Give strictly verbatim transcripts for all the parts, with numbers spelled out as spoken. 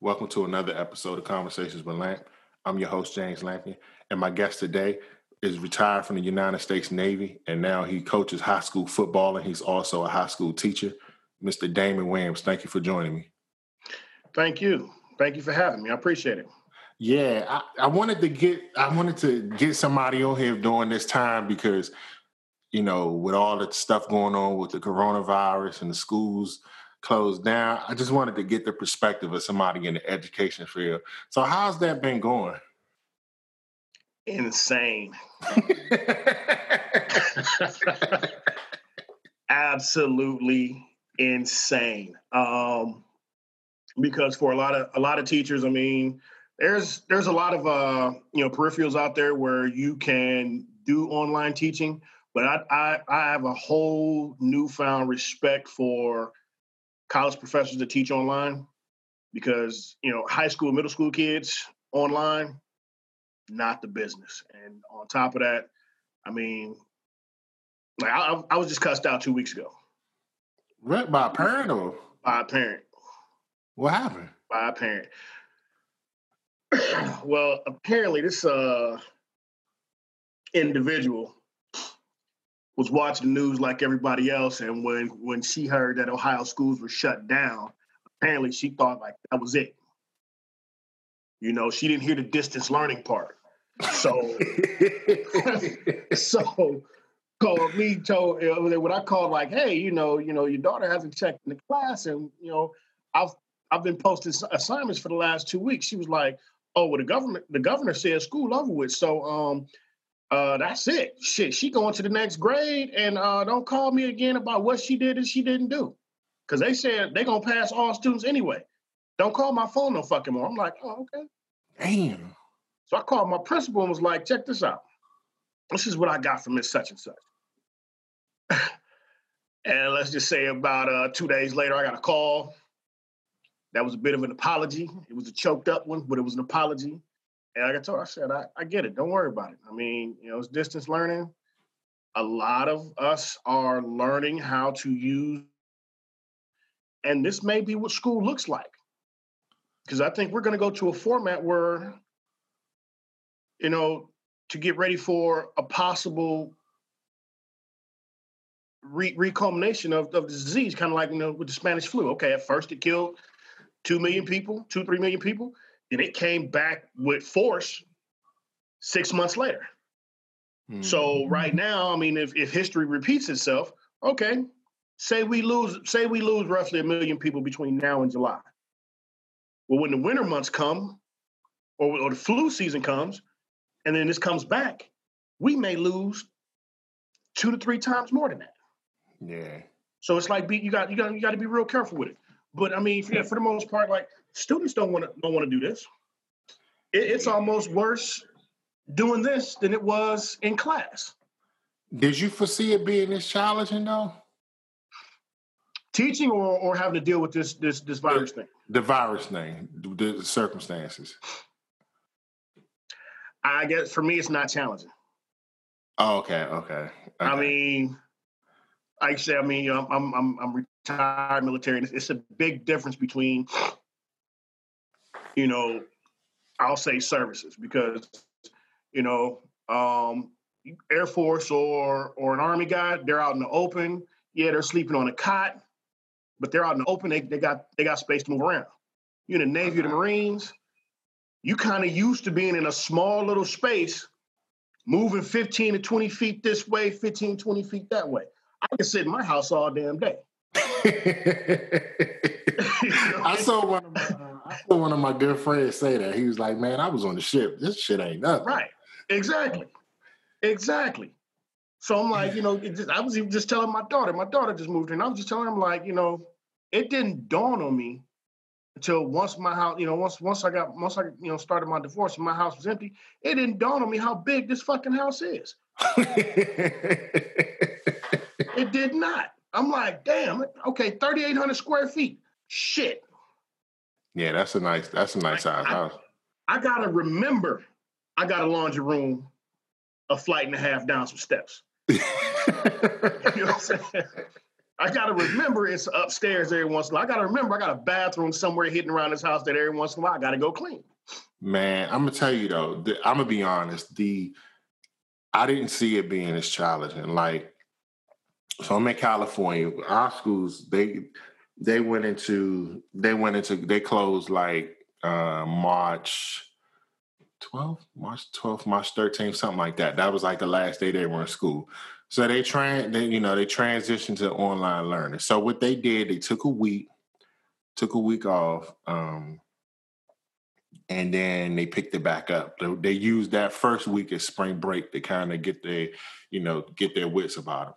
Welcome to another episode of Conversations with Lamp. I'm your host, James Lampion, and my guest today is retired from the United States Navy, and now he coaches high school football, and he's also a high school teacher, Mister Damon Williams. Thank you for joining me. Thank you. Thank you for having me. I appreciate it. Yeah, I, I wanted to get I wanted to get somebody on here during this time because, you know, with all the stuff going on with the coronavirus and the schools closed down, I just wanted to get the perspective of somebody in the education field. So how's that been going? Insane. Absolutely insane. Um, because for a lot of a lot of teachers, I mean, there's there's a lot of uh, you know, peripherals out there where you can do online teaching, but I I, I have a whole newfound respect for college professors that teach online because, you know, high school, middle school kids online, not the business. And on top of that, I mean, like I, I was just cussed out two weeks ago. Right, by a parent or? By a parent. What happened? By a parent. Well, apparently this uh, individual was watching the news like everybody else, and when, when she heard that Ohio schools were shut down, apparently she thought like that was it. You know, she didn't hear the distance learning part. So, so called me, told when I called like, hey, you know, you know, your daughter hasn't checked in the class, and you know, I've I've been posting assignments for the last two weeks. She was like, oh, well, the government, the governor said school over with, so um. Uh, that's it. Shit, she going to the next grade, and uh, don't call me again about what she did and she didn't do. Because they said they're going to pass all students anyway. Don't call my phone no fucking more. I'm like, oh, okay. Damn. So I called my principal and was like, check this out. This is what I got from Miss Such and Such. And let's just say about uh, two days later, I got a call. That was a bit of an apology. It was a choked up one, but it was an apology. And like I told her, I said, I, I get it. Don't worry about it. I mean, you know, it's distance learning. A lot of us are learning how to use, and this may be what school looks like. Because I think we're going to go to a format where, you know, to get ready for a possible re- reculmination of, of the disease, kind of like, you know, with the Spanish flu. Okay, at first it killed two million people, two, three million people. And it came back with force six months later. Mm. So right now, I mean, if, if history repeats itself, okay, say we lose, say we lose roughly a million people between now and July. Well, when the winter months come, or, or the flu season comes, and then this comes back, we may lose two to three times more than that. Yeah. So it's like be, you got you got you got to be real careful with it. But I mean, yeah, for the most part, like. Students don't want to don't want to do this. It, it's almost worse doing this than it was in class. Did you foresee it being this challenging though? Teaching or, or having to deal with this this this virus the, thing? The virus thing, the circumstances. I guess for me, it's not challenging. Oh, okay, okay, okay. I mean, like I said, I mean, I'm I'm I'm retired military, and it's a big difference between, you know, I'll say services because, you know, um, Air Force or or an Army guy, they're out in the open. Yeah, they're sleeping on a cot, but they're out in the open. They they got they got space to move around. You're in the Navy or the Marines. You kind of used to being in a small little space, moving fifteen to twenty feet this way, fifteen, twenty feet that way. I can sit in my house all damn day. You know? I saw one of my... I saw one of my good friends say that. He was like, man, I was on the ship. This shit ain't nothing. Right. Exactly. Exactly. So I'm like, you know, it just, I was even just telling my daughter, my daughter just moved in. I was just telling him like, you know, it didn't dawn on me until once my house, you know, once once I got, once I, you know, started my divorce and my house was empty, it didn't dawn on me how big this fucking house is. It did not. I'm like, damn, okay, thirty-eight hundred square feet. Shit. Yeah, that's a nice, that's a nice size house. I, I gotta remember, I got a laundry room, a flight and a half down some steps. You know what I'm saying? I got to remember it's upstairs every once in a while. I got to remember I got a bathroom somewhere hidden around this house that every once in a while I got to go clean. Man, I'm going to tell you, though, the, I'm going to be honest. The I didn't see it being as challenging. Like, so I'm in California. Our schools, they they went into, they went into, they closed like uh, March twelfth, March twelfth, March thirteenth, something like that. That was like the last day they were in school. So they, tra- they you know, they transitioned to online learning. So what they did, they took a week, took a week off, um, and then they picked it back up. They, they used that first week as spring break to kind of get their, you know, get their wits about them.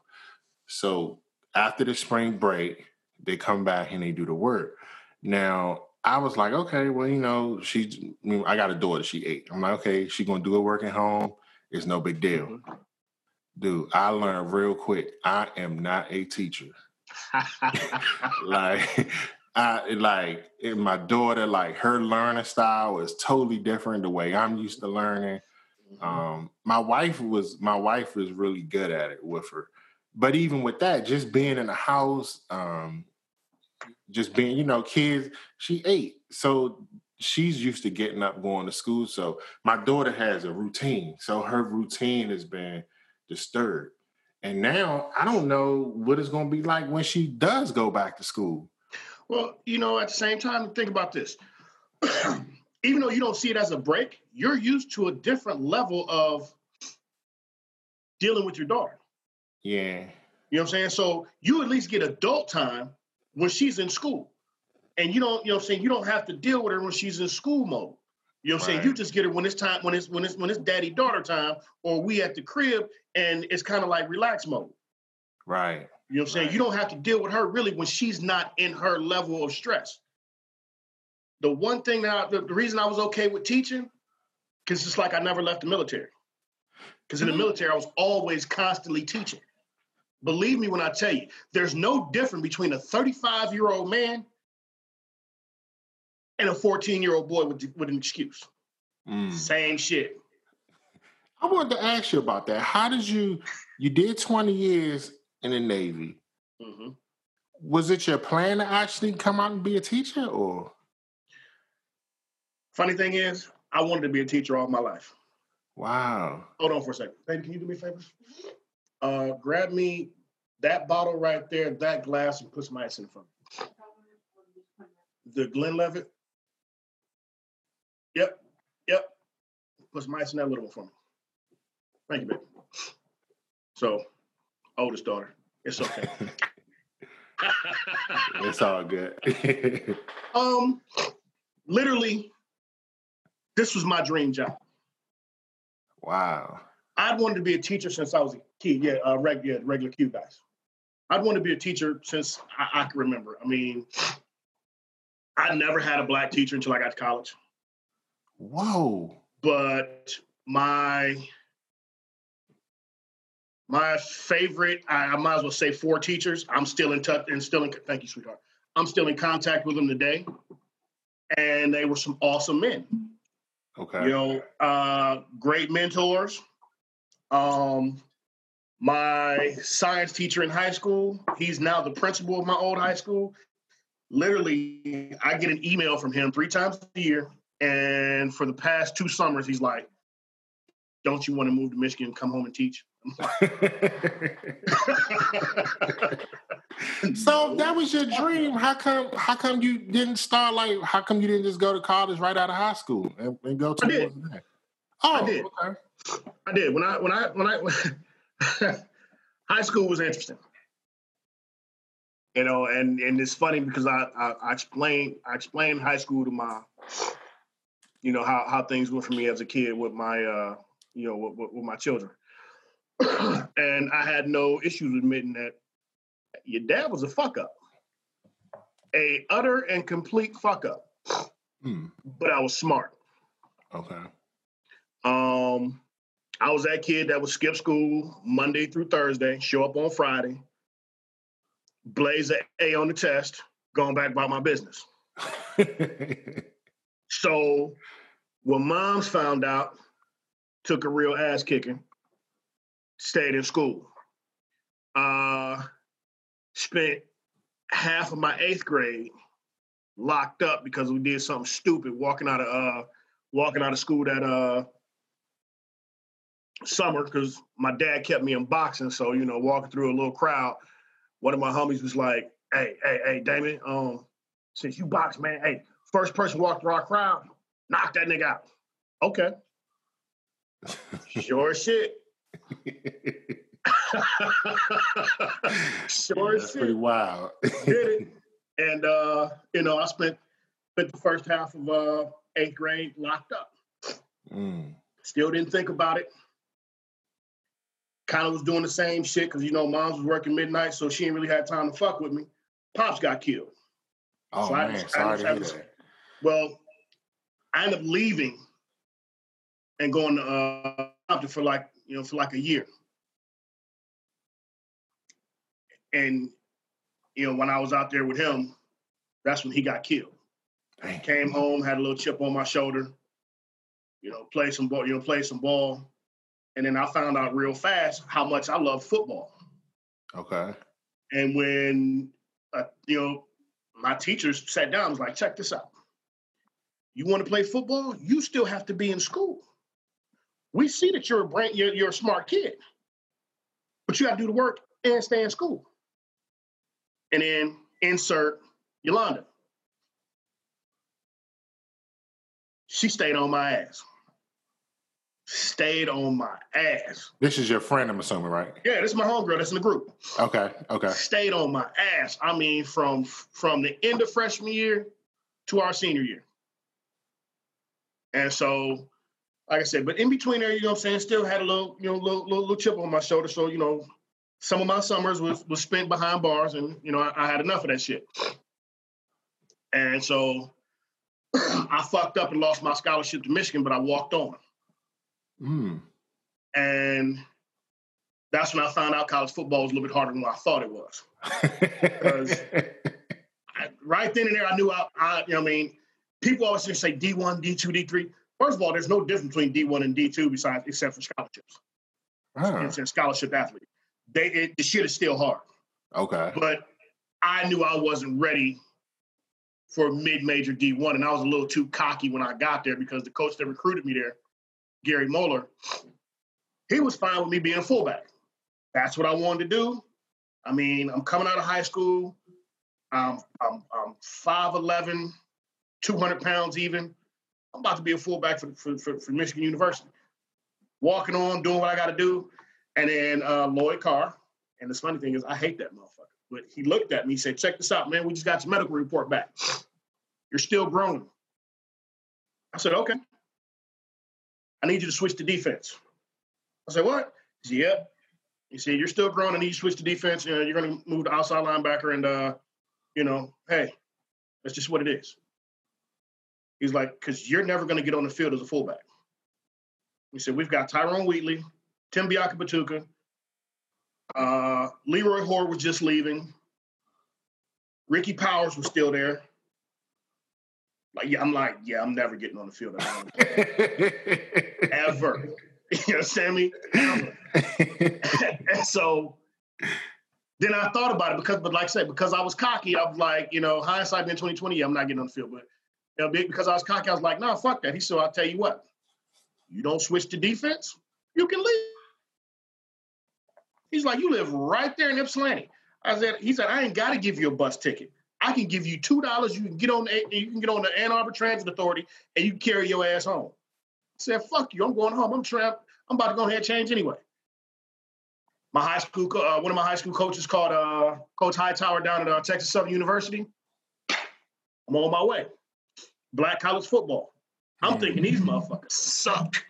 So after the spring break, they come back and they do the work. Now, I was like, okay, well, you know, she, I got a daughter, she eight. I'm like, okay, she going to do her work at home. It's no big deal. Mm-hmm. Dude, I learned real quick. I am not a teacher. like, I like my daughter. Like her learning style is totally different the way I'm used to learning. Um, my wife was my wife was really good at it with her, but even with that, just being in the house, um, just being you know, kids. She ate, so she's used to getting up, going to school. So my daughter has a routine. So her routine has been disturbed. And now I don't know what it's going to be like when she does go back to school. Well, you know, at the same time, think about this. Even though you don't see it as a break, you're used to a different level of dealing with your daughter. Yeah. You know what I'm saying? So you at least get adult time when she's in school. And you don't, you know what I'm saying? You don't have to deal with her when she's in school mode. You know what I'm right. saying? You just get it when it's time, when it's when it's when it's daddy daughter time, or we at the crib, and it's kind of like relax mode. Right. You know what I'm right. saying? You don't have to deal with her really when she's not in her level of stress. The one thing that I, the, the reason I was okay with teaching, because it's like I never left the military. Because in the military, I was always constantly teaching. Believe me when I tell you, there's no difference between a thirty-five-year-old man and a fourteen-year-old boy with, with an excuse. Mm. Same shit. I wanted to ask you about that. How did you, you did twenty years in the Navy. Mm-hmm. Was it your plan to actually come out and be a teacher or? Funny thing is, I wanted to be a teacher all my life. Wow. Hold on for a second. Baby, can you do me a favor? Uh, grab me that bottle right there, that glass, and put some ice in front of me. The Glenlivet. Yep, yep. Put some ice in that little one for me. Thank you, baby. So, oldest daughter, it's okay. It's all good. um, literally, this was my dream job. Wow. I'd wanted to be a teacher since I was a kid. Yeah, uh, reg- yeah regular Q guys. I'd wanted to be a teacher since I-, I can remember. I mean, I never had a black teacher until I got to college. Whoa. But my my favorite, I, I might as well say four teachers. I'm still in touch and still in, thank you, sweetheart. I'm still in contact with them today. And they were some awesome men. Okay. You know, uh, great mentors. Um, my science teacher in high school, he's now the principal of my old high school. Literally, I get an email from him three times a year. And for the past two summers, he's like, don't you want to move to Michigan and come home and teach? So that was your dream. How come How come you didn't start like, how come you didn't just go to college right out of high school and, and go to I did. Oh, I did. Okay. I did. When I, when I, when I, high school was interesting. You know, and, and it's funny because I, I, I explained, I explained high school to my, you know, how, how things were for me as a kid with my, uh, you know, with, with my children. And I had no issues admitting that your dad was a fuck up, a utter and complete fuck up. Hmm. But I was smart. Okay. Um, I was that kid that would skip school Monday through Thursday, show up on Friday, blaze an A on the test, going back about my business. So when moms found out, took a real ass kicking, stayed in school. Uh, spent half of my eighth grade locked up because we did something stupid walking out of uh walking out of school that uh summer, because my dad kept me in boxing. So, you know, walking through a little crowd, one of my homies was like, hey, hey, hey, Damon, um, since you box, man, hey, first person walked through our crowd, knock that nigga out. Okay. Sure shit. Sure yeah, that's shit. Pretty wild. Did it. And, uh, you know, I spent, spent the first half of uh, eighth grade locked up. Mm. Still didn't think about it. Kind of was doing the same shit because, you know, mom's was working midnight, so she didn't really have time to fuck with me. Pops got killed. Oh, so man, I just, sorry I just, to hear I just, that. Well, I ended up leaving and going to uh, Compton for like, you know, for like a year. And, you know, when I was out there with him, that's when he got killed. Dang. Came home, had a little chip on my shoulder, you know, play some ball, you know, play some ball. And then I found out real fast how much I love football. Okay. And when, uh, you know, my teachers sat down and was like, check this out. You want to play football? You still have to be in school. We see that you're a brain, you're, you're a smart kid, but you got to do the work and stay in school. And then insert Yolanda. She stayed on my ass. Stayed on my ass. This is your friend, I'm assuming, right? Yeah, this is my homegirl that's in the group. Okay, okay. Stayed on my ass. I mean, from from the end of freshman year to our senior year. And so, like I said, but in between there, you know what I'm saying, still had a little, you know, little little, little chip on my shoulder. So, you know, some of my summers was, was spent behind bars, and, you know, I, I had enough of that shit. And so I fucked up and lost my scholarship to Michigan, but I walked on. Mm. And that's when I found out college football was a little bit harder than what I thought it was. Because I, right then and there, I knew I, I, you know what I mean? People always just say D one, D two, D three. First of all, there's no difference between D one and D two besides, except for scholarships. Huh. It's a scholarship athlete. They, it, the shit is still hard. Okay. But I knew I wasn't ready for mid-major D one, and I was a little too cocky when I got there because the coach that recruited me there, Gary Moeller, he was fine with me being a fullback. That's what I wanted to do. I mean, I'm coming out of high school. I'm, I'm, I'm five eleven, two hundred pounds even. I'm about to be a fullback for, for, for, for Michigan University. Walking on, doing what I got to do. And then uh, Lloyd Carr, and the funny thing is I hate that motherfucker, but he looked at me, said, check this out, man. We just got your medical report back. You're still growing. I said, okay. I need you to switch to defense. I said, what? He said, yep. He said, you're still growing. I need you to switch to defense. You know, you're going to move to outside linebacker. And, uh, you know, hey, that's just what it is. He's like, because you're never going to get on the field as a fullback. He said, we've got Tyrone Wheatley, Tim Biakabatuka, uh, Leroy Hoare was just leaving. Ricky Powers was still there. Like, yeah, I'm like, yeah, I'm never getting on the field. Ever. You know, Sammy? Ever. And so then I thought about it because, but like I said, because I was cocky, I was like, you know, hindsight being twenty twenty, yeah, I'm not getting on the field. But you know, because I was cocky, I was like, nah, fuck that. He said, I'll tell you what, you don't switch to defense, you can leave. He's like, you live right there in Ypsilanti. I said, he said, I ain't got to give you a bus ticket. I can give you two dollars. You can get on the, you can get on the Ann Arbor Transit Authority and you carry your ass home. I said, fuck you. I'm going home. I'm trapped. I'm about to go ahead and change anyway. My high school, uh, one of my high school coaches called uh, Coach Hightower down at uh, Texas Southern University. I'm on my way. Black college football. I'm thinking these motherfuckers suck.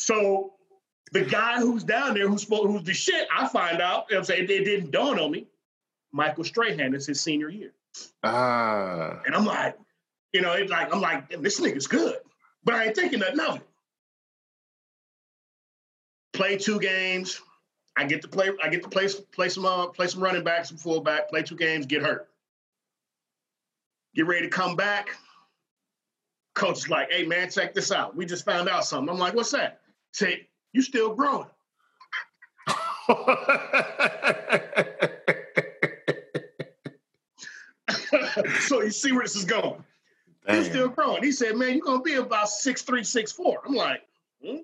So the guy who's down there, who's who's the shit, I find out, you know what I'm saying, it, it didn't dawn on me. Michael Strahan, it's his senior year. Ah. Uh. And I'm like, you know, it's like, I'm like, this nigga's good. But I ain't thinking nothing of it. Play two games. I get to play, I get to play, play some uh, play some running back, some fullback, play two games, get hurt. Get ready to come back. Coach is like, hey man, check this out. We just found out something. I'm like, what's that? Say, you still growing. So you see where this is going. Damn. He's still growing. He said, man, you're going to be about six three, six four. I'm like, hmm?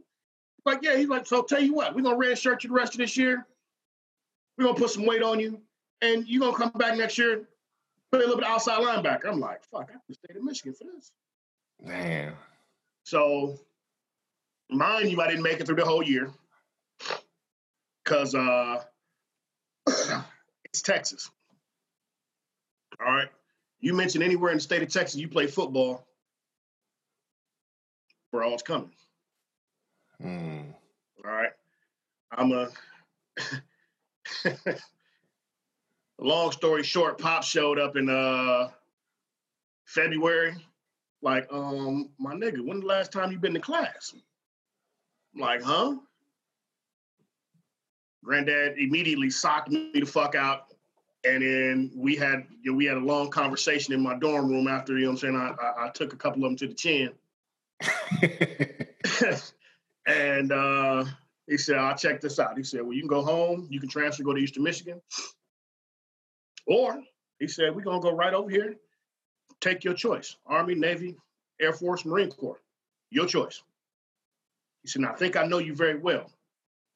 Like, yeah. He's like, so tell you what, we're going to redshirt you the rest of this year. We're going to put some weight on you. And you're going to come back next year, play a little bit outside linebacker. I'm like, fuck, I could stay in Michigan for this. Damn. So, mind you, I didn't make it through the whole year. Because uh, it's Texas. All right. You mention anywhere in the state of Texas you play football, we're always coming. Mm. All right. I'm a long story short, Pop showed up in uh, February. Like, um, my nigga, when the last time you been to class? I'm like, huh? Granddad immediately socked me the fuck out. And then we had you know, we had a long conversation in my dorm room after, you know what I'm saying, I, I, I took a couple of them to the chin. And uh, he said, I'll check this out. He said, well, you can go home. You can transfer, go to Eastern Michigan. Or, he said, we're going to go right over here. Take your choice. Army, Navy, Air Force, Marine Corps. Your choice. He said, now, I think I know you very well.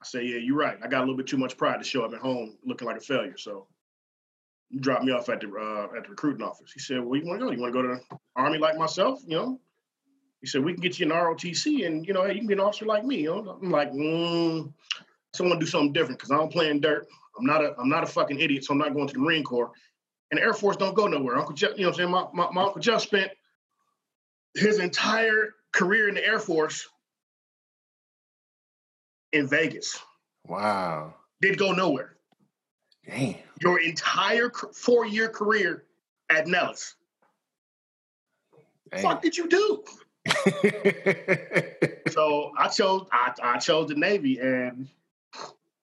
I said, yeah, you're right. I got a little bit too much pride to show up at home looking like a failure, so. You dropped me off at the uh, at the recruiting office. He said, well, you want to go? You want to go to the Army like myself? You know? He said, we can get you an R O T C and, you know, hey, you can be an officer like me. You know? I'm like, mm, so I want to do something different because I don't play in dirt. I'm not a I'm not a fucking idiot, so I'm not going to the Marine Corps. And the Air Force don't go nowhere. Uncle Jeff, you know what I'm saying? My, my, my Uncle Jeff spent his entire career in the Air Force in Vegas. Wow. Did go nowhere. Damn. Your entire four-year career at Nellis. Damn. Fuck did you do? So I chose I, I chose the Navy, and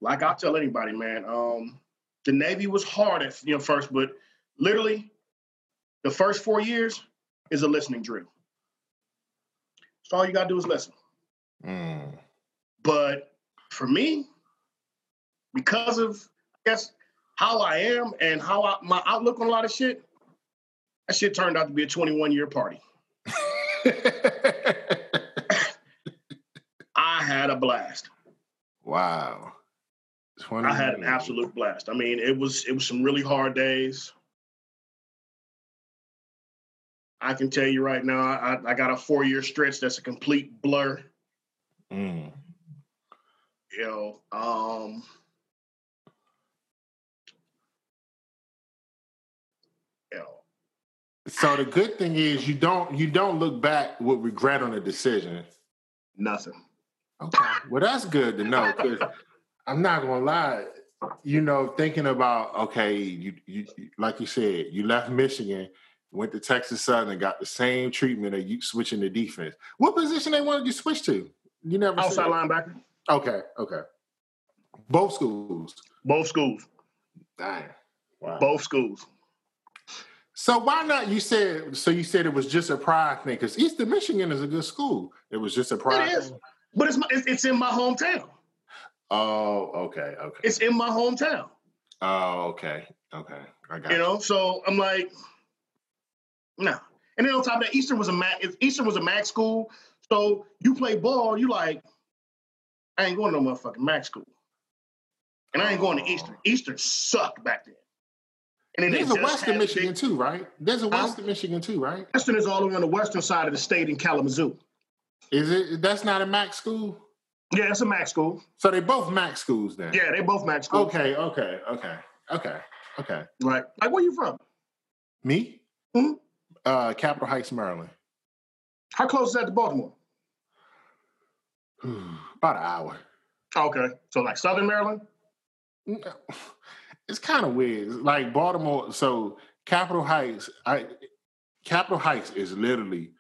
like I tell anybody, man, um, the Navy was hard at you know first, but literally the first four years is a listening drill. So all you gotta do is listen. Mm. But for me, because of I guess how I am and how I, my outlook on a lot of shit, that shit turned out to be a twenty-one-year party. I had a blast. Wow. I had an absolute blast. I mean, it was it was some really hard days. I can tell you right now, I, I got a four-year stretch that's a complete blur. Mm. You know, um... So the good thing is you don't you don't look back with regret on a decision. Nothing. Okay. Well, that's good to know because I'm not gonna lie. You know, thinking about okay, you, you like you said, you left Michigan, went to Texas Southern, and got the same treatment of you switching to defense. What position they wanted you to switch to? You never outside linebacker. Okay. Okay. Both schools. Both schools. Dang. Wow. Both schools. So why not? You said so. You said it was just a pride thing because Eastern Michigan is a good school. It was just a pride. It is, thing. But it's my, it's in my hometown. Oh, okay, okay. It's in my hometown. Oh, okay, okay. I got you. You know, so I'm like, no. And then on top of that, Eastern was a mag, Eastern was a mag school. So you play ball, you like, I ain't going to no motherfucking mag school, and I ain't going to Eastern. Eastern sucked back then. And there's a Western Michigan big, too, right? There's a Western um, Michigan too, right? Western is all the way on the western side of the state in Kalamazoo. Is it? That's not a M A C school? Yeah, it's a M A C school. So they both M A C schools then? Yeah, they both M A C schools. Okay, okay, okay, okay, okay. Like, like where you from? Me? Mm-hmm. Uh, Capitol Heights, Maryland. How close is that to Baltimore? About an hour. Okay, so like Southern Maryland? No. It's kind of weird. Like Baltimore, so Capitol Heights, I, Capitol Heights is literally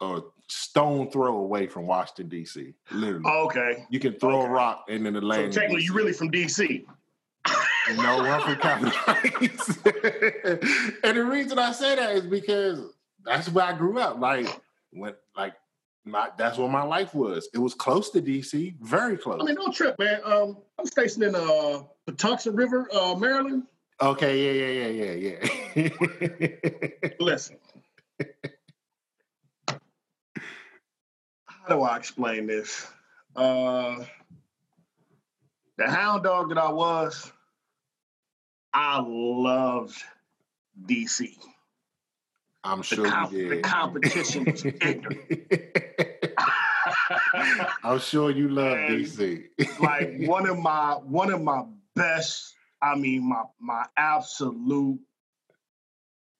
a stone throw away from Washington, D C Literally. Oh, okay. You can throw okay. a rock and then the land. So technically, you're really from D C No, I'm from Capitol Heights. And the reason I say that is because that's where I grew up. Like, when, like My, that's what my life was. It was close to D C, very close. I mean, no trip, man. Um, I'm stationed in uh, Patuxent River, uh, Maryland. Okay, yeah, yeah, yeah, yeah, yeah. Listen. How do I explain this? Uh, the hound dog that I was, I loved D C. I'm sure the, comp- you did. The competition was ignorant. I'm sure you love D C. Like one of my one of my best, I mean my my absolute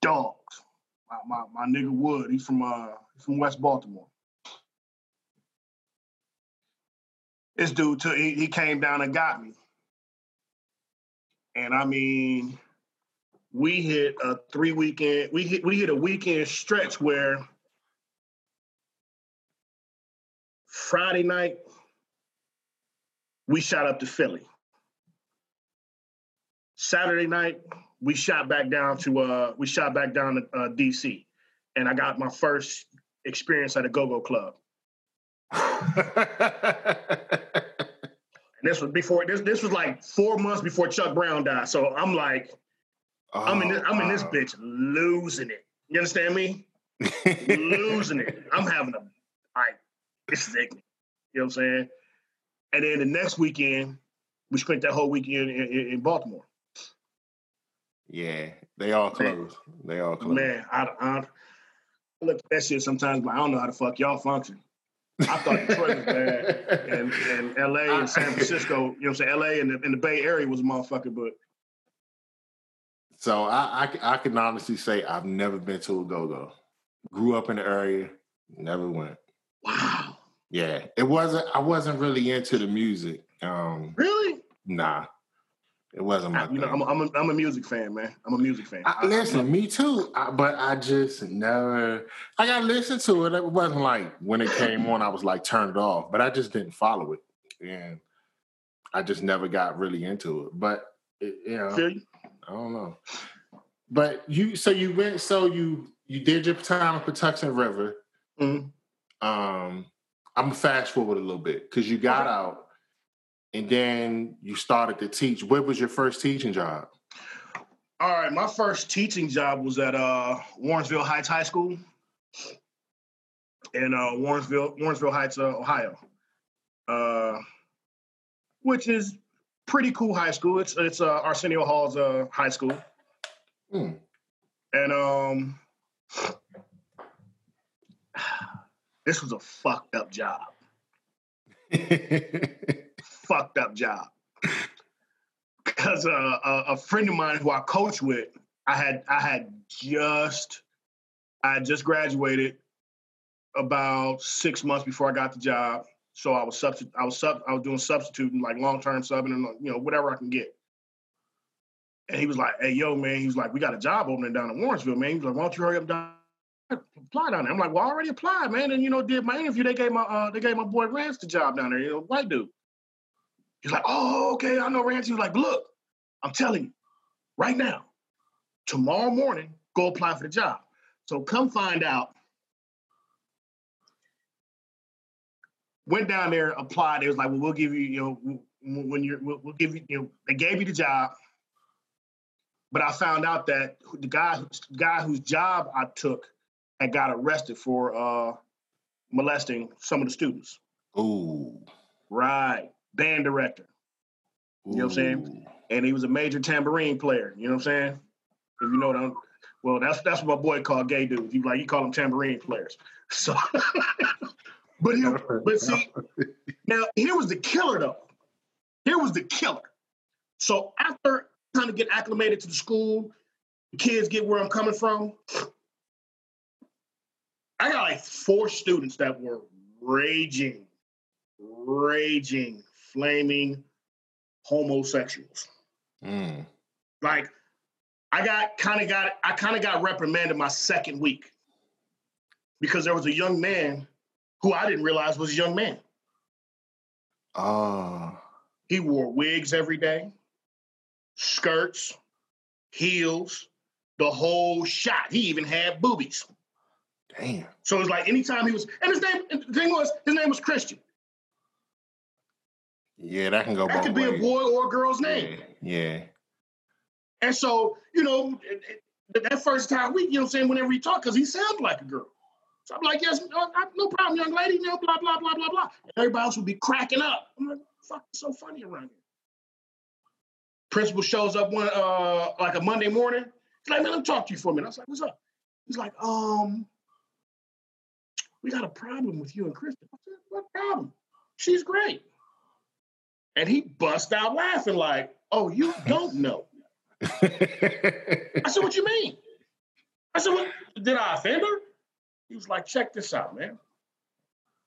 dogs. My my, my nigga Wood. He's from uh from West Baltimore. This dude took he, he came down and got me. And I mean, we hit a three weekend, we hit we hit a weekend stretch where Friday night we shot up to Philly. Saturday night we shot back down to uh we shot back down to uh, D C, and I got my first experience at a go-go club. And this was before this this was like four months before Chuck Brown died. So I'm like Oh, I'm in this, I'm in this bitch losing it. You understand me? Losing it. I'm having a, all right, this is ignorant. You know what I'm saying? And then the next weekend, we spent that whole weekend in, in, in Baltimore. Yeah, they all closed. Man, they all closed. Man, I, I look at that shit sometimes, but I don't know how the fuck y'all function. I thought Detroit was bad, and, and L A and San Francisco, you know what I'm saying? L A and the, and the Bay Area was a motherfucker, but So I, I, I can honestly say I've never been to a go-go. Grew up in the area, never went. Wow. Yeah, it wasn't. I wasn't really into the music. Um, really? Nah, it wasn't my I, you thing. Know, I'm, I'm, a, I'm a music fan, man. I'm a music fan. I, I, listen, I, me too. I, but I just never. I got to listen to it. It wasn't like when it came on, I was like turned it off. But I just didn't follow it, and I just never got really into it. But it, you know. Feel you? I don't know, but you. So you went. So you you did your time at Patuxent River. Mm-hmm. Um, I'm gonna fast forward a little bit because you got okay. out, and then you started to teach. What was your first teaching job? All right, my first teaching job was at uh, Warrensville Heights High School in uh, Warrensville, Warrensville Heights, uh, Ohio, uh, which is. Pretty cool high school. It's it's uh, Arsenio Hall's uh, high school, mm. and um, this was a fucked up job. Fucked up job. Because uh, a, a friend of mine who I coached with, I had I had just I had just graduated about six months before I got the job. So I was substitute. I was sub. I was doing substituting, like long term subbing, and you know whatever I can get. And he was like, "Hey, yo, man," he was like, "We got a job opening down in Warrensville, man." He was like, "Why don't you hurry up down, apply down there?" I'm like, "Well, I already applied, man." And you know, did my interview. They gave my uh, they gave my boy Rance the job down there. You know, white dude. He's like, "Oh, okay, I know Rance." He was like, "Look, I'm telling you, right now, tomorrow morning, go apply for the job." So come find out. Went down there, applied. It was like, well, we'll give you, you know, when you're, we'll, we'll give you, you know, they gave you the job. But I found out that the guy, the guy whose job I took had got arrested for uh, molesting some of the students. Ooh. Right. Band director. You Ooh. Know what I'm saying? And he was a major tambourine player. You know what I'm saying? If you know what I'm, well, that's, that's what my boy called gay dudes. He like, you call them tambourine players. So... But he, but see, now here was the killer though. Here was the killer. So after trying to get acclimated to the school, the kids get where I'm coming from. I got like four students that were raging, raging, flaming homosexuals. Mm. Like I got kind of got I kind of got reprimanded my second week because there was a young man. Who I didn't realize was a young man. Oh. He wore wigs every day, skirts, heels, the whole shot. He even had boobies. Damn. So it was like anytime he was, and his name, and the thing was, his name was Christian. Yeah, that can go both ways. That could be a boy or a girl's name. Yeah. yeah. And so, you know, that first time we, you know what I'm saying, whenever he talked, because he sounds like a girl. So I'm like, yes, no, no problem, young lady, you know, blah, blah, blah, blah, blah. And everybody else would be cracking up. I'm like, fuck, it's so funny around here. Principal shows up one, uh, like a Monday morning. He's like, man, let me talk to you for a minute. I was like, what's up? He's like, um, we got a problem with you and Kristen. I said, what problem? She's great. And he bust out laughing like, oh, you don't know. I said, what you mean? I said, what, did I offend her? He was like, check this out, man.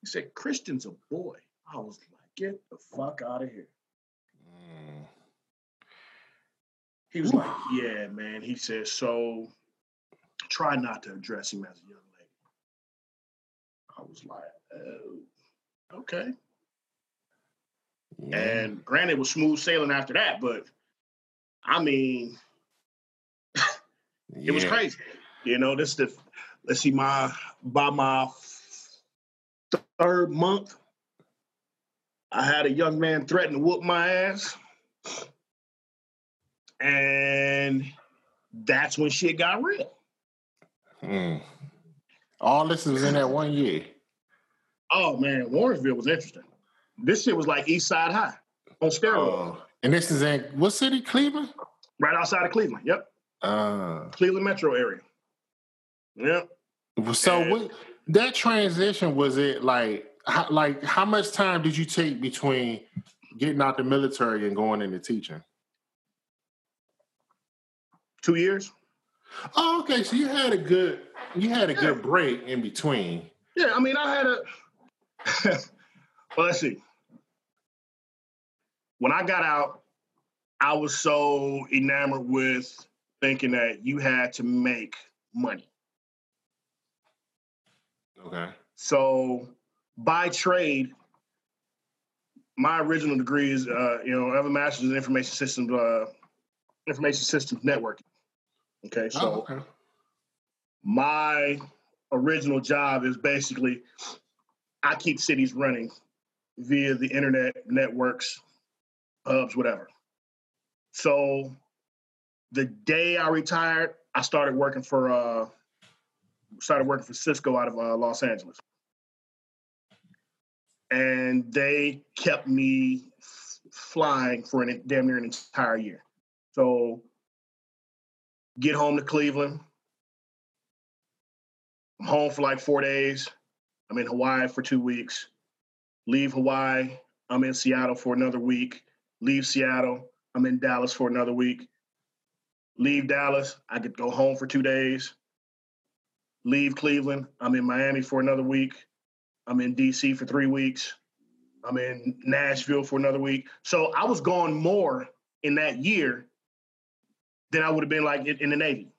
He said, Christian's a boy. I was like, get the fuck out of here. Mm. He was like, yeah, man. He said, so try not to address him as a young lady. I was like, oh, okay. Yeah. And granted, it was smooth sailing after that, but I mean, it yeah. was crazy. You know, this the let's see, my by my third month, I had a young man threaten to whoop my ass, and that's when shit got real. Mm. All this was in that one year. Oh man, Warrensville was interesting. This shit was like East Side High on steroids. Uh, and this is in what city? Cleveland? Right outside of Cleveland, yep. Uh, Cleveland metro area. Yep. So and, what, that transition, was it like, how, like how much time did you take between getting out the military and going into teaching? Two years. Oh, okay. So you had a good, you had a yeah. good break in between. Yeah, I mean, I had a... Well, let's see. When I got out, I was so enamored with thinking that you had to make money. Okay. So by trade, my original degree is, uh, you know, I have a master's in information systems, uh, information systems networking. Okay. So oh, okay. my original job is basically I keep cities running via the internet, networks, hubs, whatever. So the day I retired, I started working for uh, started working for Cisco out of uh, Los Angeles. And they kept me f- flying for an, damn near an entire year. So get home to Cleveland. I'm home for like four days. I'm in Hawaii for two weeks. Leave Hawaii, I'm in Seattle for another week. Leave Seattle, I'm in Dallas for another week. Leave Dallas, I could go home for two days. Leave Cleveland, I'm in Miami for another week. I'm in D C for three weeks. I'm in Nashville for another week. So I was gone more in that year than I would have been like in the Navy.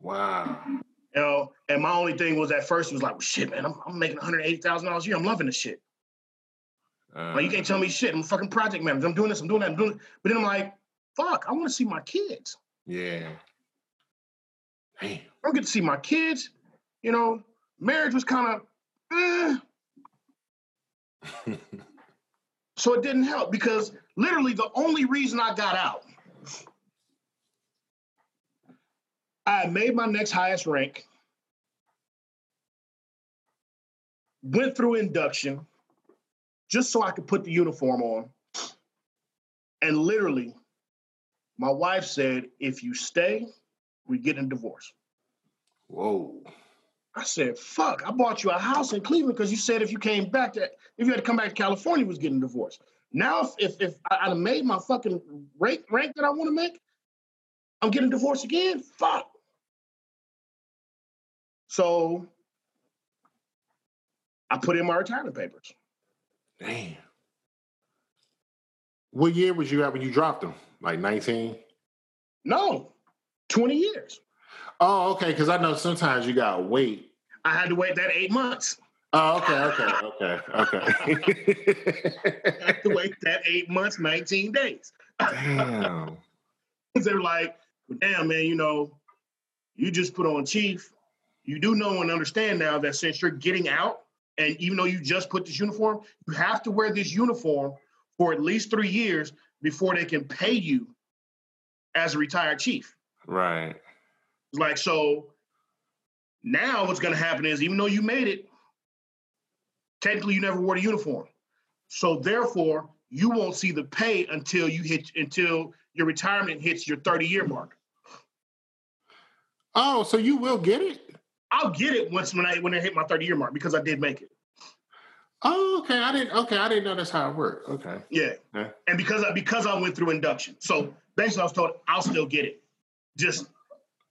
Wow. You know, and my only thing was at first was like, well, shit, man, I'm, I'm making one hundred eighty thousand dollars a year. I'm loving this shit. Uh, like, you can't tell me shit. I'm a fucking project manager. I'm doing this, I'm doing that, I'm doing it. But then I'm like, fuck, I want to see my kids. Yeah. Damn. I don't get to see my kids. You know, marriage was kind of, eh. So it didn't help because literally the only reason I got out, I made my next highest rank, went through induction, just so I could put the uniform on. And literally, my wife said, if you stay, we get a divorce. Whoa. I said, fuck, I bought you a house in Cleveland because you said if you came back, to, if you had to come back to California, we was getting a divorce. Now, if if, if I'd have made my fucking rank, rank that I want to make, I'm getting divorced again? Fuck. So, I put in my retirement papers. Damn. What year was you at when you dropped them? Like nineteen? No, twenty years. Oh, okay. Because I know sometimes you gotta wait. I had to wait that eight months. Oh, okay, okay, okay, okay. I had to wait that eight months, nineteen days. Damn. Because they were like, well, "Damn, man, you know, you just put on chief. you do know and understand now that since you're getting out, and even though you just put this uniform, you have to wear this uniform for at least three years before they can pay you as a retired chief. Right. Like, so now what's going to happen is, even though you made it, technically you never wore the uniform. So therefore, you won't see the pay until you hit, until your retirement hits your thirty-year mark. Oh, so you will get it? I'll get it once when I when I hit my thirty-year mark, because I did make it. Oh, okay. I didn't. Okay, I didn't know that's how it worked. Okay. Yeah. yeah. And because I because I went through induction, so basically I was told I'll still get it, just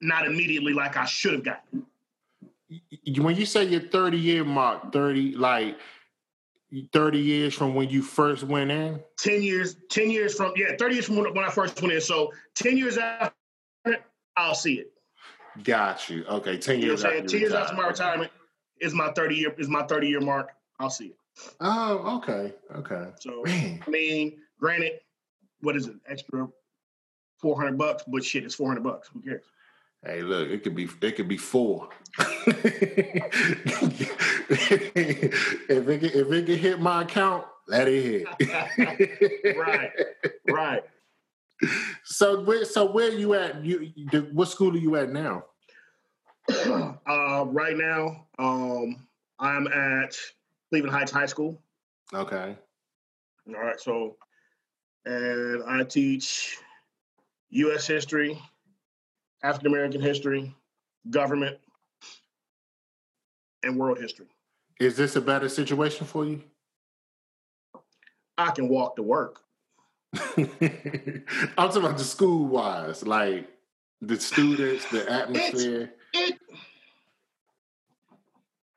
not immediately like I should have gotten. When you say your thirty-year mark, thirty like. thirty years from when you first went in? ten years, ten years from, yeah, thirty years from when, when I first went in. So ten years after, I'll see it. Got you. Okay, ten you years after ten years after my retirement is my thirty-year is my thirty-year mark. I'll see it. Oh, okay, okay. So, man. I mean, granted, what is it? Extra four hundred bucks, but shit, it's four hundred bucks. Who cares? Hey, look, it could be it could be four. if it could, if it could hit my account, let it hit. Right, right. So, where, so where you at? You, what school are you at now? Uh, right now, um, I'm at Cleveland Heights High School. Okay. All right. So, and I teach U S history, African American history, government, and world history. Is this a better situation for you? I can walk to work. I'm talking about the school-wise, like the students, the atmosphere. It,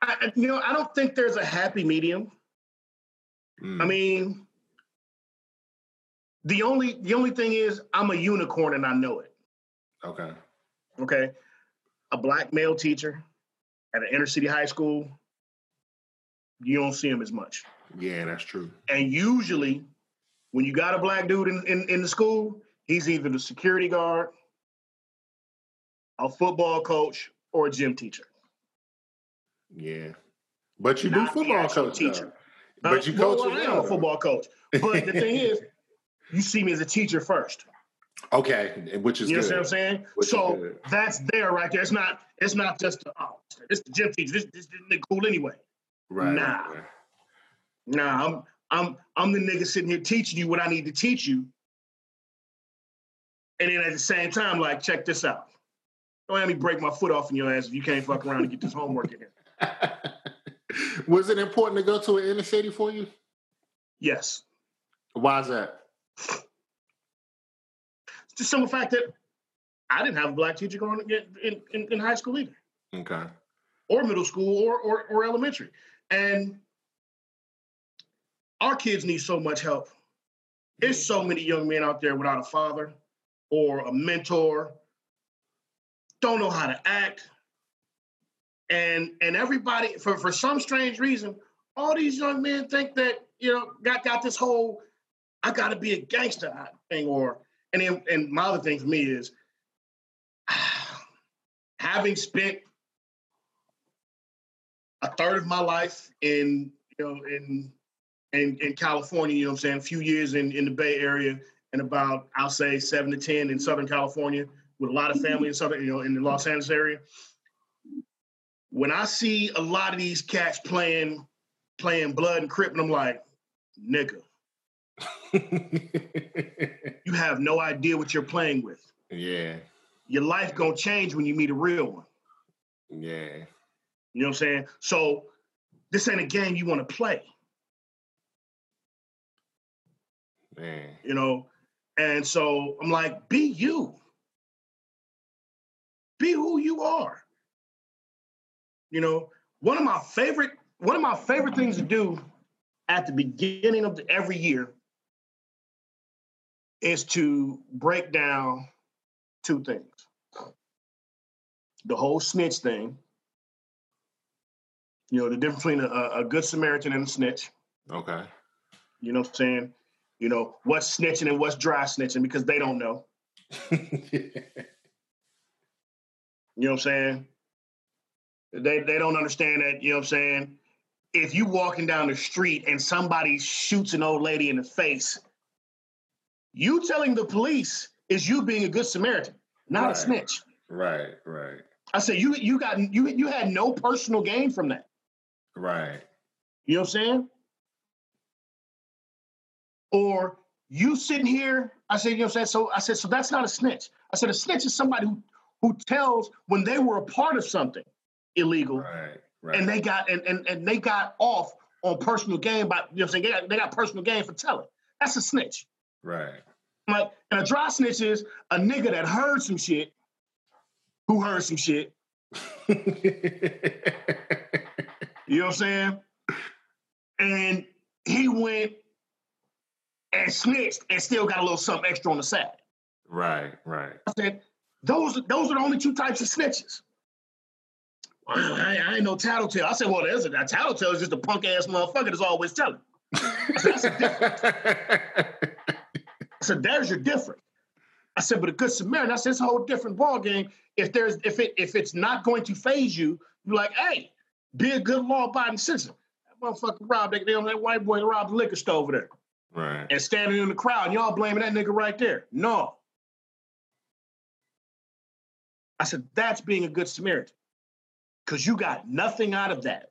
I, you know, I don't think there's a happy medium. Mm. I mean, the only the only thing is I'm a unicorn and I know it. Okay. Okay, a black male teacher at an inner city high school, you don't see him as much. Yeah, that's true. And usually, when you got a black dude in, in, in the school, he's either the security guard, a football coach, or a gym teacher. Yeah. But you Not do football coach. Teacher. But, but you coach well, I am a football coach. But the thing is, you see me as a teacher first. Okay, which is you good. You know what I'm saying? Which so that's there right there. It's not It's not just, the, oh, it's the gym teacher. This this, this nigga cool anyway. Right. Nah. Right. Nah, I'm, I'm, I'm the nigga sitting here teaching you what I need to teach you. And then at the same time, like, check this out. Don't let me break my foot off in your ass if you can't fuck around and get this homework in here. Was it important to go to an inner city for you? Yes. Why is that? Just simple fact that I didn't have a black teacher going in, in, in high school either. Okay. Or middle school or, or or elementary. And our kids need so much help. There's so many young men out there without a father or a mentor, don't know how to act. And and everybody, for, for some strange reason, all these young men think that, you know, got, got this whole, I got to be a gangster thing or And, then, and my other thing for me is, having spent a third of my life in, you know, in, in, in California, you know what I'm saying, a few years in, in the Bay Area, and about, I'll say, seven to ten in Southern California, with a lot of family in Southern, you know, in the Los Angeles area. When I see a lot of these cats playing, playing blood and crip, and I'm like, nigga. You have no idea what you're playing with. Yeah. Your life gonna change when you meet a real one. Yeah. You know what I'm saying? So this ain't a game you want to play. Man. You know, and so I'm like, be you. Be who you are. You know, one of my favorite, one of my favorite things to do at the beginning of the, every year is to break down two things. The whole snitch thing. You know, the difference between a, a good Samaritan and a snitch. Okay. You know what I'm saying? You know, what's snitching and what's dry snitching, because they don't know. Yeah. You know what I'm saying? They they don't understand that, you know what I'm saying? If you walking down the street and somebody shoots an old lady in the face, you telling the police is you being a good Samaritan, not right. a snitch. Right, right. I said, you you got you you had no personal gain from that. Right. You know what I'm saying? Or you sitting here, I said, you know what I'm saying? So I said, so that's not a snitch. I said, a snitch is somebody who, who tells when they were a part of something illegal. Right, right. And they got and, and, and they got off on personal gain by, you know what I'm saying? They got, they got personal gain for telling. That's a snitch. Right. Like, and a dry snitch is a nigga that heard some shit, who heard some shit. You know what I'm saying? And he went and snitched and still got a little something extra on the side. Right, right. I said, those, those are the only two types of snitches. I, I ain't no tattletale. I said, well, there's a, a tattletale is just a punk-ass motherfucker that's always telling. I said, that's a difference. I said, there's your difference. I said, but a good Samaritan, I said, it's a whole different ballgame. If there's, if it, if it's not going to phase you, you're like, hey, be a good law-abiding citizen. That motherfucker robbed that, that white boy robbed the liquor store over there. Right. And standing in the crowd, y'all blaming that nigga right there. No. I said, that's being a good Samaritan. Because you got nothing out of that.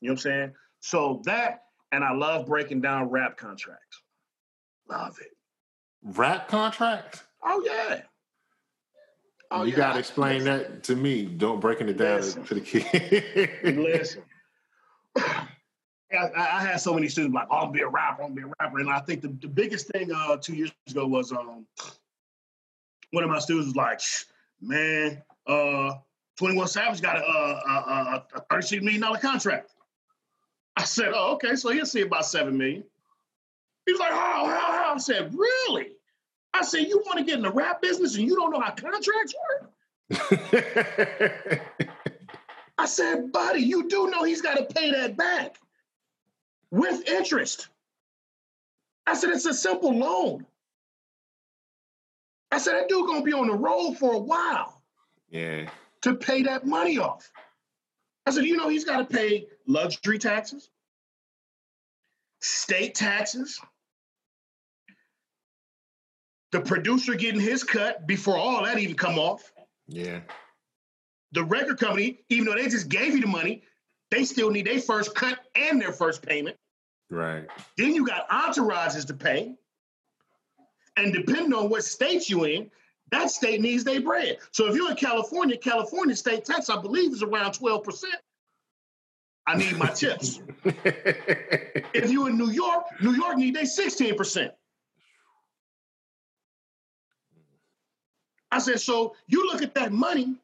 You know what I'm saying? So that, and I love breaking down rap contracts. Love it. Rap contracts? Oh, yeah. Oh, you yeah. got to explain listen. that to me. Don't breaking it down listen. to the kid. Listen. I, I had so many students like, oh, I'll be a rapper, I'll be a rapper. And I think the, the biggest thing uh, two years ago was um, one of my students was like, man, uh, twenty-one Savage got a, a, a, a thirty-six million dollars contract. I said, oh, okay, so he'll see about seven million dollars. He was like, oh, how, how? I said, really? I said, you want to get in the rap business and you don't know how contracts work? I said, buddy, you do know he's got to pay that back with interest. I said, it's a simple loan. I said, that dude going to be on the road for a while yeah. to pay that money off. I said, you know, he's got to pay luxury taxes, state taxes, the producer getting his cut before all that even come off. Yeah. The record company, even though they just gave you the money, they still need their first cut and their first payment. Right. Then you got entourages to pay. And depending on what state you in, that state needs their bread. So if you're in California, California state tax, I believe, is around twelve percent. I need my tips. If you're in New York, New York need their sixteen percent. I said, so you look at that money,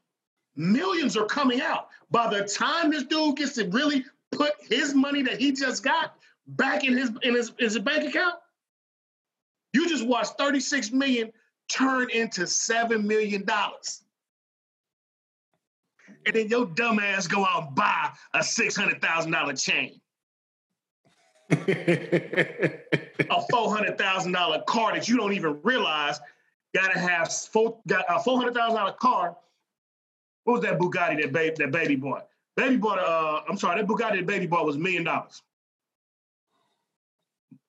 millions are coming out. By the time this dude gets to really put his money that he just got back in his in his, his bank account, you just watched thirty-six million dollars turn into seven million dollars. And then your dumb ass go out and buy a six hundred thousand dollars chain. A four hundred thousand dollars car that you don't even realize. Gotta have four, got a four hundred thousand dollars car. What was that Bugatti that baby, that baby boy? Baby boy, uh, I'm sorry, that Bugatti that baby boy was a million dollars.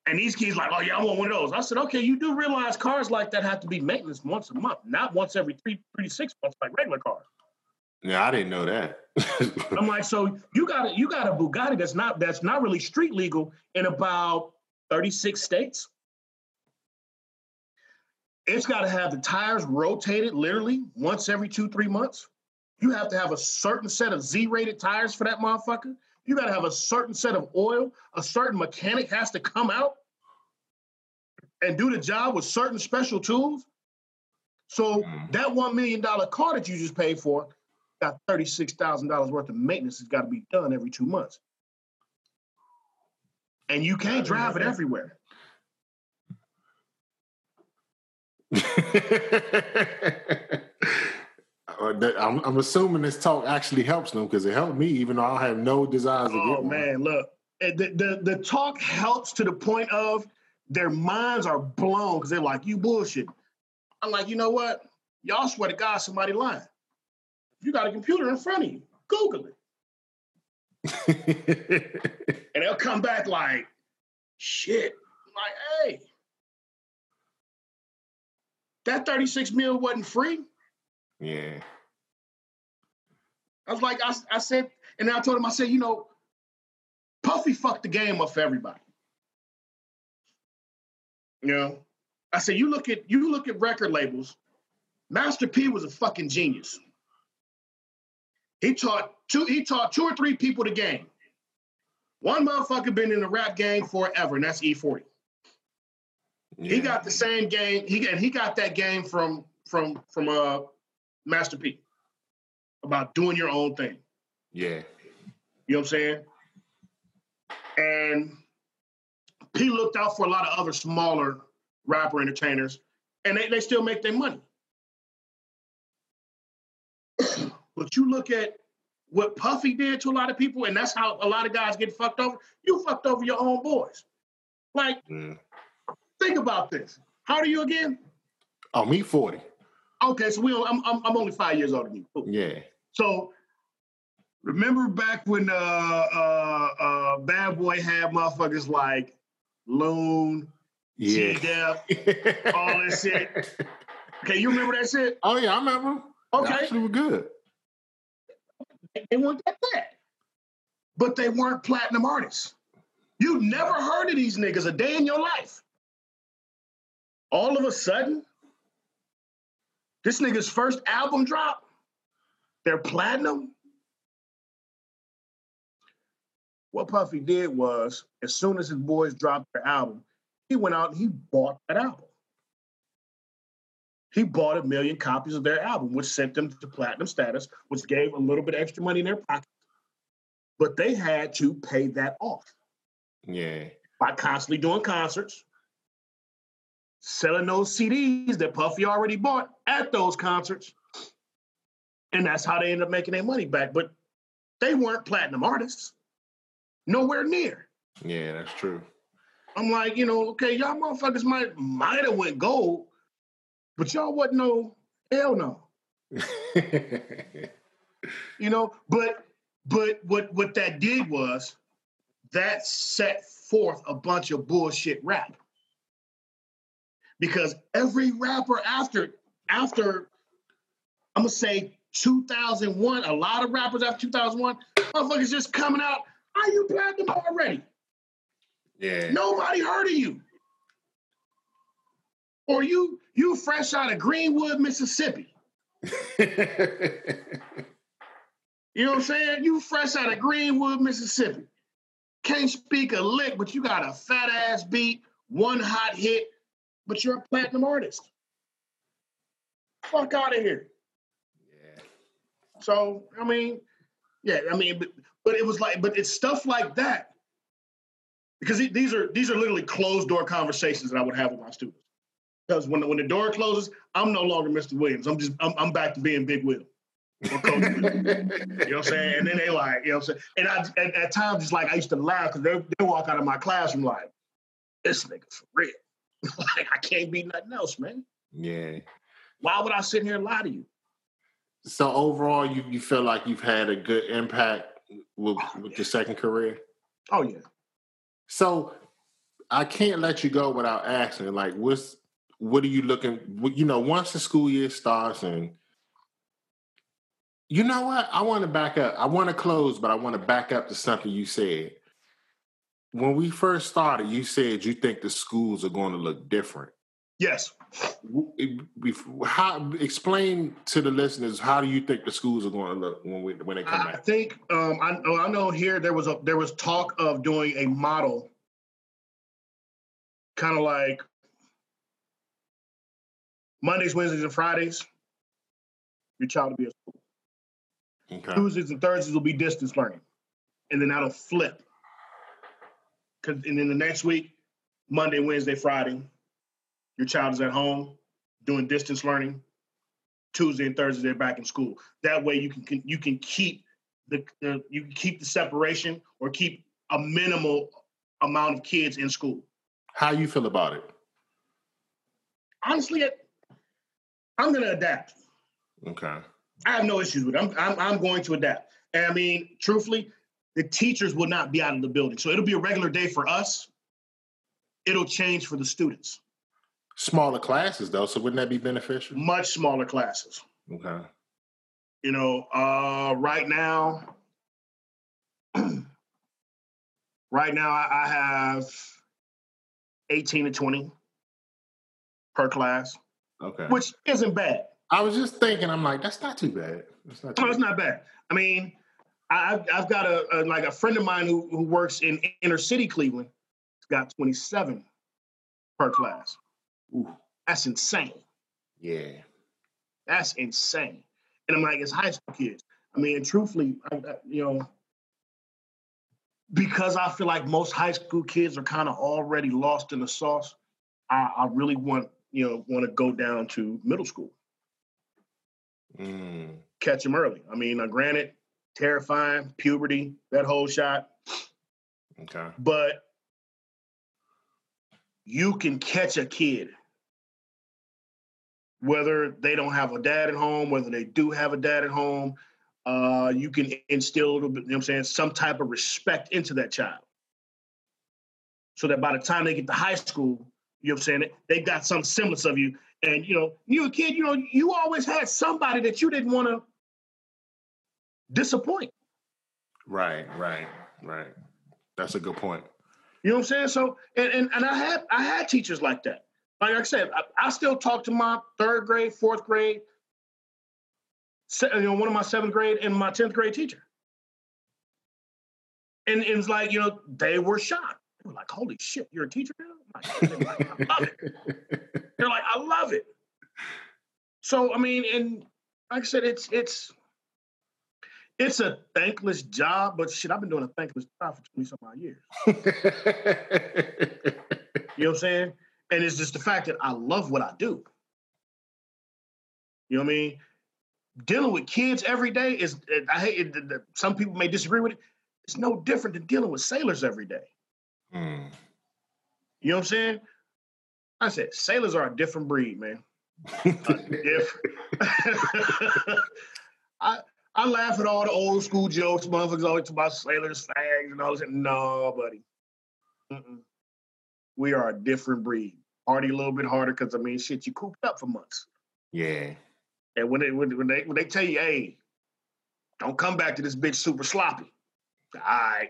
And these kids like, oh yeah, I want one of those. I said, okay, you do realize cars like that have to be maintenance once a month, not once every three, three to six months like regular cars. Yeah, I didn't know that. I'm like, so you got a, you got a Bugatti that's not that's not really street legal in about thirty-six states. It's got to have the tires rotated literally once every two, three months. You have to have a certain set of Z-rated tires for that motherfucker. You got to have a certain set of oil. A certain mechanic has to come out and do the job with certain special tools. So mm-hmm. that one million dollars car that you just paid for got thirty-six thousand dollars worth of maintenance that's got to be done every two months. And you can't drive it everywhere. I'm, I'm assuming this talk actually helps them because it helped me, even though I have no desire to oh, get one. Oh man, look, the, the the talk helps to the point of their minds are blown because they're like, "You bullshit." I'm like, you know what? Y'all swear to God, somebody lying. You got a computer in front of you. Google it. And they'll come back like, shit. I'm like, hey, that thirty-six mil wasn't free. Yeah. I was like, I, I said, and then I told him, I said, you know, Puffy fucked the game up for everybody. You know, I said, you look at you look at record labels. Master P was a fucking genius. He taught two, he taught two or three people the game. One motherfucker been in the rap game forever, and that's E forty. Yeah. He got the same game. He and he got that game from from from uh Master P about doing your own thing. Yeah, you know what I'm saying. And P looked out for a lot of other smaller rapper entertainers, and they, they still make their money. But you look at what Puffy did to a lot of people, and that's how a lot of guys get fucked over. You fucked over your own boys. Like, mm. Think about this. How old are you again? Oh, me forty. Okay, so we. I'm, I'm I'm only five years older than you. Yeah. So. Remember back when uh, uh, uh, Bad Boy had motherfuckers like Loon, yeah. G-Def, all that shit? Okay, you remember that shit? Oh, yeah, I remember. Okay. Actually, were good. They weren't that bad. But they weren't platinum artists. You never heard of these niggas a day in your life. All of a sudden, this nigga's first album drop, they're platinum. What Puffy did was, as soon as his boys dropped their album, he went out and he bought that album. He bought a million copies of their album, which sent them to platinum status, which gave a little bit of extra money in their pocket. But they had to pay that off. Yeah. By constantly doing concerts, selling those C Ds that Puffy already bought at those concerts. And that's how they ended up making their money back. But they weren't platinum artists. Nowhere near. Yeah, that's true. I'm like, you know, okay, y'all motherfuckers might might have went gold, but y'all wasn't no hell no. You know, but but what what that did was that set forth a bunch of bullshit rap, because every rapper after after I'm gonna say two thousand one, a lot of rappers after two thousand one, motherfuckers just coming out. Are you platinum already? Yeah. Nobody heard of you. Or you you fresh out of Greenwood, Mississippi. You know what I'm saying? You fresh out of Greenwood, Mississippi. Can't speak a lick, but you got a fat ass beat, one hot hit, but you're a platinum artist. Fuck out of here. Yeah. So, I mean, yeah, I mean, but But it was like, but it's stuff like that, because it, these are these are literally closed door conversations that I would have with my students. Because when the, when the door closes, I'm no longer Mister Williams. I'm just I'm, I'm back to being Big Will. Or Coach Will. You know what I'm saying? And then they like, you know what I'm saying? And I at, at times it's like I used to laugh because they they walk out of my classroom like, this nigga for real. Like I can't be nothing else, man. Yeah. Why would I sit here and lie to you? So overall, you you feel like you've had a good impact. With, oh, with yeah. your second career? Oh, yeah. So I can't let you go without asking, like, what's, what are you looking, you know, once the school year starts and, you know what, I want to back up. I want to close, but I want to back up to something you said. When we first started, you said you think the schools are going to look different. Yes. How, explain to the listeners, how do you think the schools are going to look when we, when they come I back? I think um, I, I know here there was a there was talk of doing a model, kind of like Mondays, Wednesdays, and Fridays. Your child will be at school. Okay. Tuesdays and Thursdays will be distance learning, and then that'll flip. Cause and then the next week, Monday, Wednesday, Friday. Your child is at home doing distance learning. Tuesday and Thursday, they're back in school. That way, you can, can you can keep the uh, you can keep the separation or keep a minimal amount of kids in school. How you feel about it? Honestly, I'm gonna adapt. Okay. I have no issues with it. I'm, I'm, I'm going to adapt. And I mean, truthfully, the teachers will not be out of the building. So it'll be a regular day for us. It'll change for the students. Smaller classes, though. So wouldn't that be beneficial? Much smaller classes. Okay. You know, uh, right now, right now I have eighteen to twenty per class. Okay. Which isn't bad. I was just thinking, I'm like, that's not too bad. That's not too no, it's not bad. I mean, I've, I've got a, a like a friend of mine who, who works in inner city Cleveland. He's got twenty-seven per class. Ooh. That's insane. Yeah. That's insane. And I'm like, it's high school kids. I mean, truthfully, I, I, you know, because I feel like most high school kids are kind of already lost in the sauce, I, I really want, you know, want to go down to middle school. Mm. Catch them early. I mean, now granted, terrifying, puberty, that whole shot. Okay. But you can catch a kid, whether they don't have a dad at home, whether they do have a dad at home, uh, you can instill, you know what I'm saying, some type of respect into that child. So that by the time they get to high school, you know what I'm saying, they've got some semblance of you. And, you know, you a kid, you know, you always had somebody that you didn't want to disappoint. Right, right, right. That's a good point. You know what I'm saying? So, and and, and I had I had teachers like that. Like I said, I, I still talk to my third grade, fourth grade, se- you know, one of my seventh grade and my tenth grade teacher. And, and it's like, you know, they were shocked. They were like, holy shit, you're a teacher now? I'm like, I love it. They're like, I love it. So, I mean, and like I said, it's it's it's a thankless job, but shit, I've been doing a thankless job for twenty some odd years. You know what I'm saying? And it's just the fact that I love what I do. You know what I mean? Dealing with kids every day is, I hate it, some people may disagree with it, it's no different than dealing with sailors every day. Mm. You know what I'm saying? I said, sailors are a different breed, man. different. I I laugh at all the old school jokes, motherfuckers always talk about sailors, fags, and all this. No, buddy. Mm-mm. We are a different breed. Party a little bit harder because, I mean, shit, you cooped up for months. Yeah. And when they when, when they when they tell you, hey, don't come back to this bitch super sloppy. All right.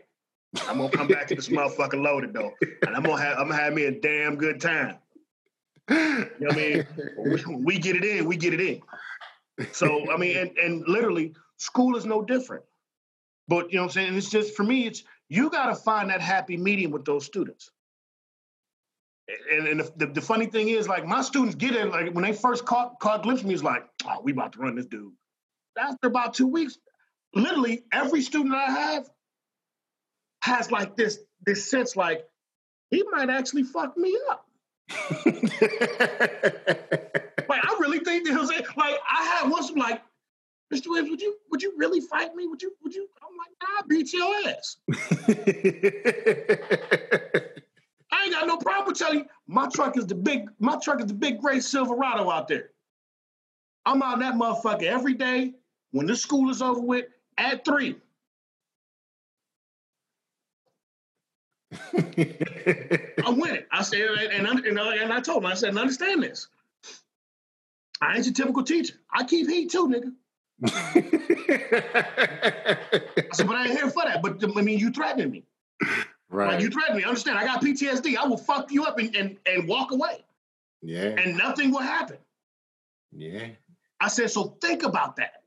I'm gonna come back to this motherfucker loaded though, and I'm gonna have I'm gonna have me a damn good time. You know what I mean? We, we get it in, we get it in. So I mean, and, and literally, school is no different. But you know what I'm saying? It's just for me, it's you gotta find that happy medium with those students. And, and the, the, the funny thing is, like my students get it, like when they first caught caught glimpse of me, it's like, oh, we about to run this dude. After about two weeks, literally every student I have has like this this sense like he might actually fuck me up. Like I really think that was it. Like I had once like, Mister Williams, would you would you really fight me? Would you would you? I'm like, nah, I beat your ass. I ain't got no problem with telling you. My truck is the big my truck is the big gray Silverado out there. I'm out that motherfucker every day when this school is over with at three. I went it. I said, and I, and, I, and I told him, I said, understand this. I ain't your typical teacher. I keep heat too, nigga. I said, but I ain't here for that. But I mean, you threatening me. Right. Like, you threatening me. Understand, I got P T S D. I will fuck you up and, and, and walk away. Yeah. And nothing will happen. Yeah. I said, so think about that.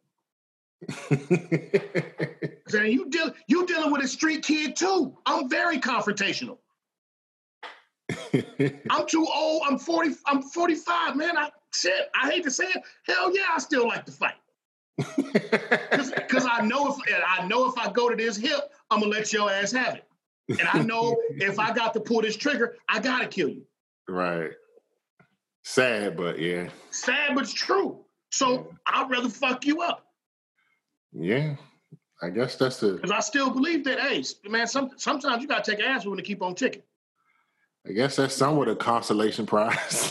Saying you deal, you dealing with a street kid too. I'm very confrontational. I'm too old. I'm forty. I'm forty-five, man. I shit. I hate to say it. Hell yeah, I still like to fight. Because I know if I know if I go to this hip, I'm gonna let your ass have it. And I know if I got to pull this trigger, I gotta kill you. Right. Sad, but yeah. Sad, but it's true. So yeah. I'd rather fuck you up. Yeah, I guess that's the... Because I still believe that, hey, man, some, sometimes you got to take ass when to keep on ticking. I guess that's somewhat a consolation prize.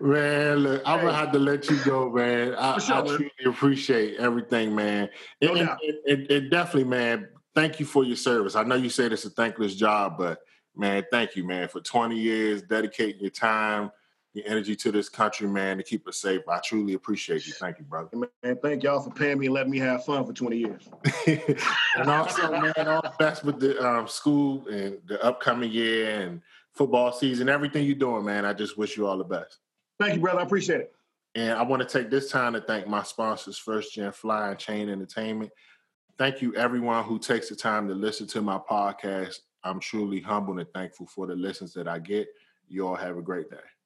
Man, look, I'm gonna have to let you go, man. I, sure, I truly man. appreciate everything, man. No and, and, and, and definitely, man, thank you for your service. I know you said it's a thankless job, but man, thank you, man, for twenty years dedicating your time, your energy to this country, man, to keep us safe. I truly appreciate you. Thank you, brother. Man, thank y'all for paying me and letting me have fun for twenty years. And also, man, all the best with the um, school and the upcoming year and football season, everything you're doing, man. I just wish you all the best. Thank you, brother. I appreciate it. And I want to take this time to thank my sponsors, First Gen Fly and Chain Entertainment. Thank you, everyone who takes the time to listen to my podcast. I'm truly humbled and thankful for the listens that I get. You all have a great day.